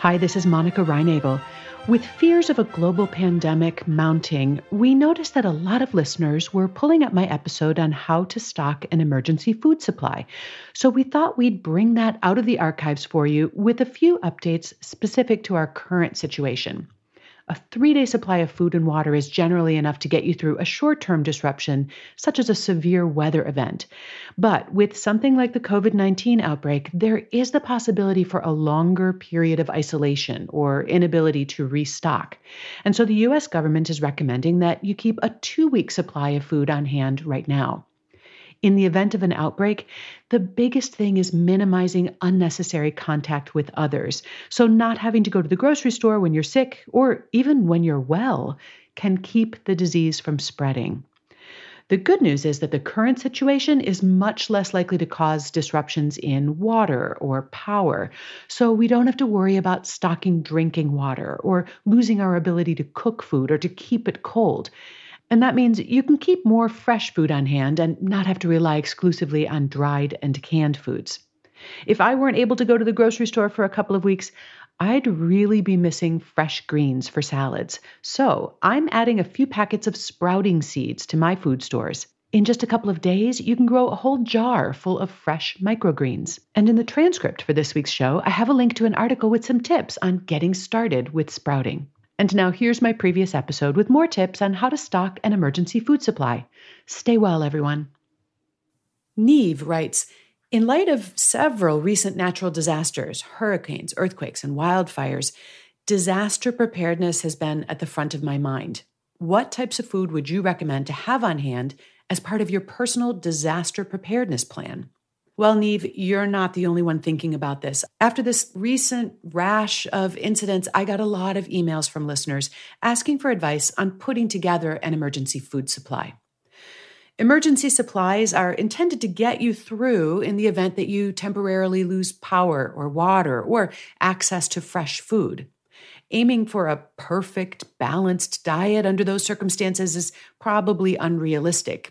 Hi, this is Monica Reinagle. With fears of a global pandemic mounting, we noticed that a lot of listeners were pulling up my episode on how to stock an emergency food supply. So we thought we'd bring that out of the archives for you with a few updates specific to our current situation. A 3-day supply of food and water is generally enough to get you through a short-term disruption, such as a severe weather event. But with something like the COVID-19 outbreak, there is the possibility for a longer period of isolation or inability to restock. And so the U.S. government is recommending that you keep a 2-week supply of food on hand right now. In the event of an outbreak, the biggest thing is minimizing unnecessary contact with others. So not having to go to the grocery store when you're sick or even when you're well can keep the disease from spreading. The good news is that the current situation is much less likely to cause disruptions in water or power, so we don't have to worry about stocking drinking water or losing our ability to cook food or to keep it cold. And that means you can keep more fresh food on hand and not have to rely exclusively on dried and canned foods. If I weren't able to go to the grocery store for a couple of weeks, I'd really be missing fresh greens for salads. So I'm adding a few packets of sprouting seeds to my food stores. In just a couple of days, you can grow a whole jar full of fresh microgreens. And in the transcript for this week's show, I have a link to an article with some tips on getting started with sprouting. And now here's my previous episode with more tips on how to stock an emergency food supply. Stay well, everyone. Neve writes, in light of several recent natural disasters, hurricanes, earthquakes, and wildfires, disaster preparedness has been at the front of my mind. What types of food would you recommend to have on hand as part of your personal disaster preparedness plan? Well, Neve, you're not the only one thinking about this. After this recent rash of incidents, I got a lot of emails from listeners asking for advice on putting together an emergency food supply. Emergency supplies are intended to get you through in the event that you temporarily lose power or water or access to fresh food. Aiming for a perfect, balanced diet under those circumstances is probably unrealistic.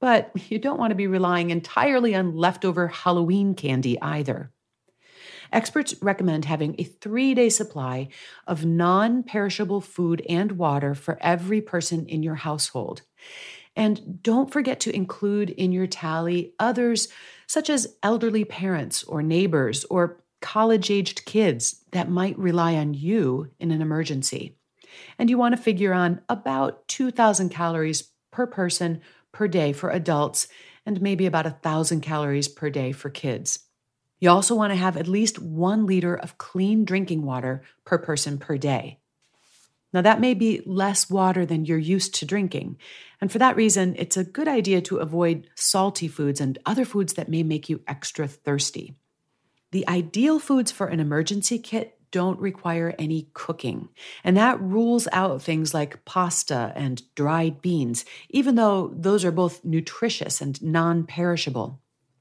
But you don't want to be relying entirely on leftover Halloween candy either. Experts recommend having a 3-day supply of non-perishable food and water for every person in your household. And don't forget to include in your tally others such as elderly parents or neighbors or college-aged kids that might rely on you in an emergency. And you want to figure on about 2,000 calories per person per day for adults and maybe about 1,000 calories per day for kids. You also want to have at least 1 liter of clean drinking water per person per day. Now that may be less water than you're used to drinking, and for that reason, it's a good idea to avoid salty foods and other foods that may make you extra thirsty. The ideal foods for an emergency kit don't require any cooking, and that rules out things like pasta and dried beans, even though those are both nutritious and non-perishable.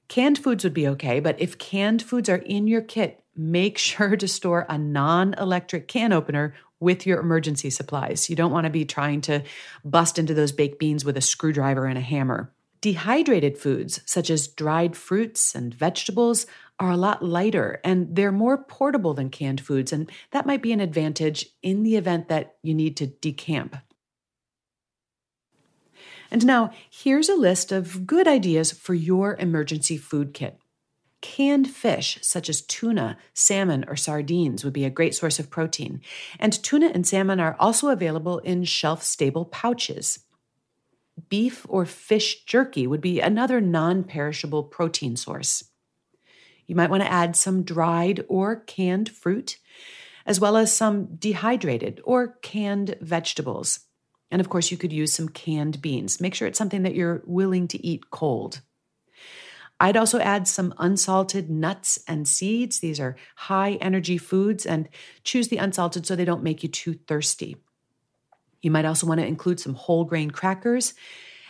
Canned foods would be okay, but if canned foods are in your kit, make sure to store a non-electric can opener with your emergency supplies. You don't want to be trying to bust into those baked beans with a screwdriver and a hammer. Dehydrated foods, such as dried fruits and vegetables, are a lot lighter and they're more portable than canned foods, and that might be an advantage in the event that you need to decamp. And now here's a list of good ideas for your emergency food kit. Canned fish, such as tuna, salmon, or sardines, would be a great source of protein. And tuna and salmon are also available in shelf-stable pouches. Beef or fish jerky would be another non-perishable protein source. You might want to add some dried or canned fruit, as well as some dehydrated or canned vegetables. And of course, you could use some canned beans. Make sure it's something that you're willing to eat cold. I'd also add some unsalted nuts and seeds. These are high-energy foods, and choose the unsalted so they don't make you too thirsty. You might also want to include some whole grain crackers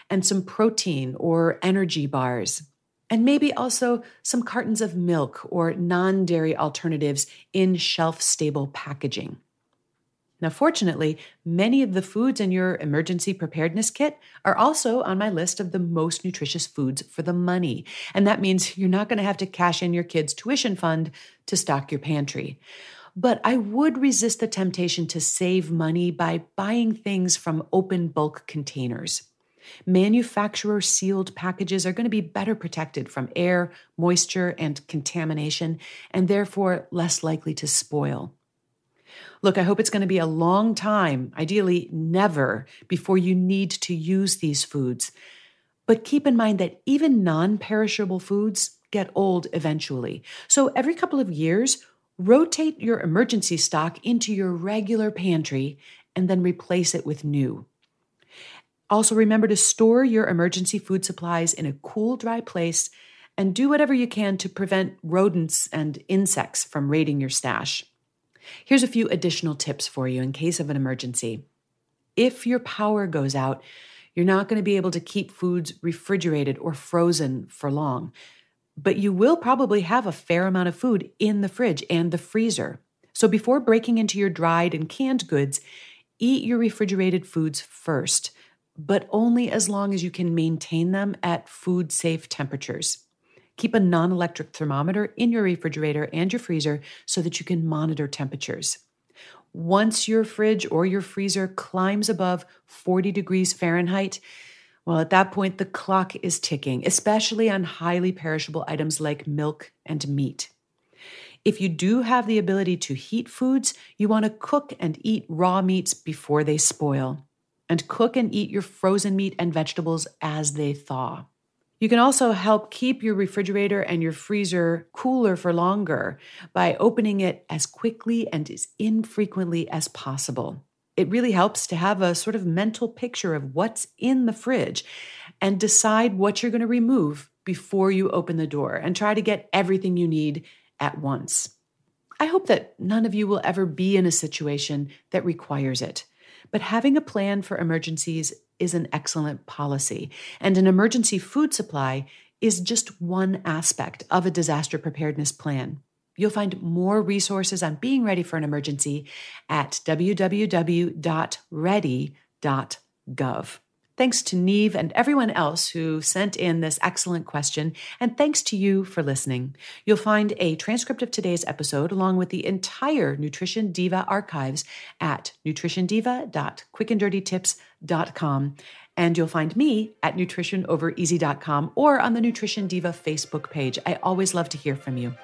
and some protein or energy bars. And maybe also some cartons of milk or non-dairy alternatives in shelf-stable packaging. Now, fortunately, many of the foods in your emergency preparedness kit are also on my list of the most nutritious foods for the money. And that means you're not going to have to cash in your kids' tuition fund to stock your pantry. But I would resist the temptation to save money by buying things from open bulk containers. Manufacturer-sealed packages are going to be better protected from air, moisture, and contamination, and therefore less likely to spoil. Look, I hope it's going to be a long time, ideally never, before you need to use these foods. But keep in mind that even non-perishable foods get old eventually. So every couple of years, rotate your emergency stock into your regular pantry and then replace it with new. Also, remember to store your emergency food supplies in a cool, dry place and do whatever you can to prevent rodents and insects from raiding your stash. Here's a few additional tips for you in case of an emergency. If your power goes out, you're not going to be able to keep foods refrigerated or frozen for long, but you will probably have a fair amount of food in the fridge and the freezer. So before breaking into your dried and canned goods, eat your refrigerated foods first, but only as long as you can maintain them at food-safe temperatures. Keep a non-electric thermometer in your refrigerator and your freezer so that you can monitor temperatures. Once your fridge or your freezer climbs above 40 degrees Fahrenheit, well, at that point, the clock is ticking, especially on highly perishable items like milk and meat. If you do have the ability to heat foods, you want to cook and eat raw meats before they spoil. And cook and eat your frozen meat and vegetables as they thaw. You can also help keep your refrigerator and your freezer cooler for longer by opening it as quickly and as infrequently as possible. It really helps to have a sort of mental picture of what's in the fridge and decide what you're going to remove before you open the door and try to get everything you need at once. I hope that none of you will ever be in a situation that requires it. But having a plan for emergencies is an excellent policy, and an emergency food supply is just one aspect of a disaster preparedness plan. You'll find more resources on being ready for an emergency at www.ready.gov. Thanks to Neve and everyone else who sent in this excellent question, and thanks to you for listening. You'll find a transcript of today's episode along with the entire Nutrition Diva archives at nutritiondiva.quickanddirtytips.com, and you'll find me at nutritionovereasy.com or on the Nutrition Diva Facebook page. I always love to hear from you.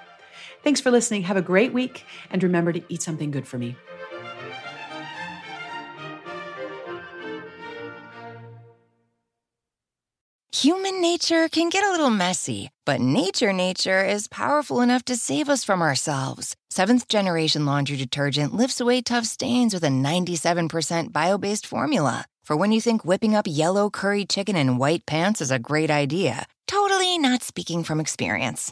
Thanks for listening. Have a great week, and remember to eat something good for me. Human nature can get a little messy, but nature is powerful enough to save us from ourselves. Seventh Generation laundry detergent lifts away tough stains with a 97% bio-based formula. For when you think whipping up yellow curry chicken in white pants is a great idea, totally not speaking from experience.